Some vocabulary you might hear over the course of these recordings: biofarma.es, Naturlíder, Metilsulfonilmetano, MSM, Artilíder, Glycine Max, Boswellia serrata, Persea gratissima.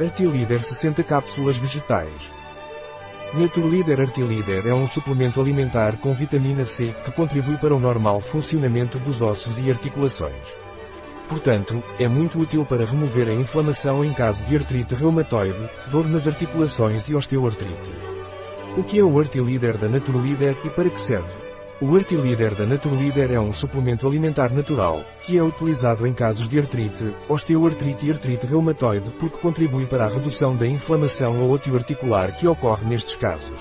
Artilíder 60 cápsulas vegetais. Naturlíder. Artilíder é um suplemento alimentar com vitamina C que contribui para o normal funcionamento dos ossos e articulações. Portanto, é muito útil para remover a inflamação em caso de artrite reumatoide, dor nas articulações e osteoartrite. O que é o Artilíder da Naturlíder e para que serve? O Artilíder da Naturlíder é um suplemento alimentar natural, que é utilizado em casos de artrite, osteoartrite e artrite reumatoide porque contribui para a redução da inflamação osteoarticular que ocorre nestes casos.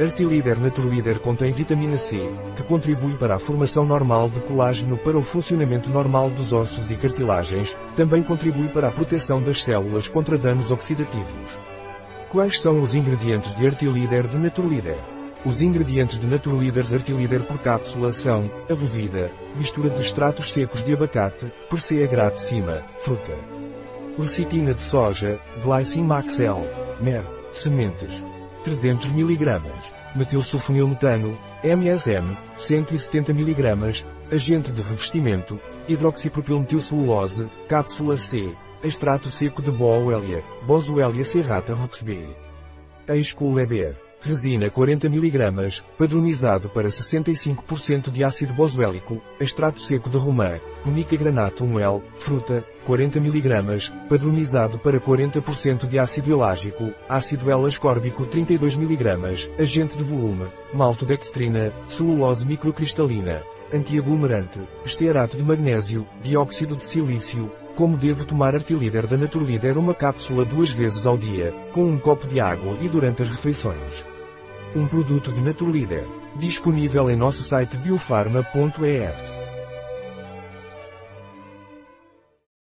Artilíder. Naturlíder contém vitamina C, que contribui para a formação normal de colágeno para o funcionamento normal dos ossos e cartilagens, também contribui para a proteção das células contra danos oxidativos. Quais são os ingredientes de Artilíder de Naturlíder? Os ingredientes de Naturlíder Artilíder por cápsula são Avovida, mistura de extratos secos de abacate, Persea gratissima, fruta, lecitina de soja, Glycine Max Mer, sementes, 300 mg, Metilsulfonilmetano, MSM, 170 mg, agente de revestimento, hidroxipropilmetilcelulose, cápsula C, extrato seco de Boswellia serrata B. Ex-Coleber. Resina 40 mg, padronizado para 65% de ácido boswellico, extrato seco de romã, unica granato 1L, fruta, 40 mg, padronizado para 40% de ácido elágico, ácido L-ascórbico 32 mg, agente de volume, maltodextrina, celulose microcristalina, antiaglomerante, estearato de magnésio, dióxido de silício. Como devo tomar Artilíder da Naturlíder? Uma cápsula 2 vezes ao dia, com um copo de água e durante as refeições. Um produto de Naturlíder, disponível em nosso site biofarma.es.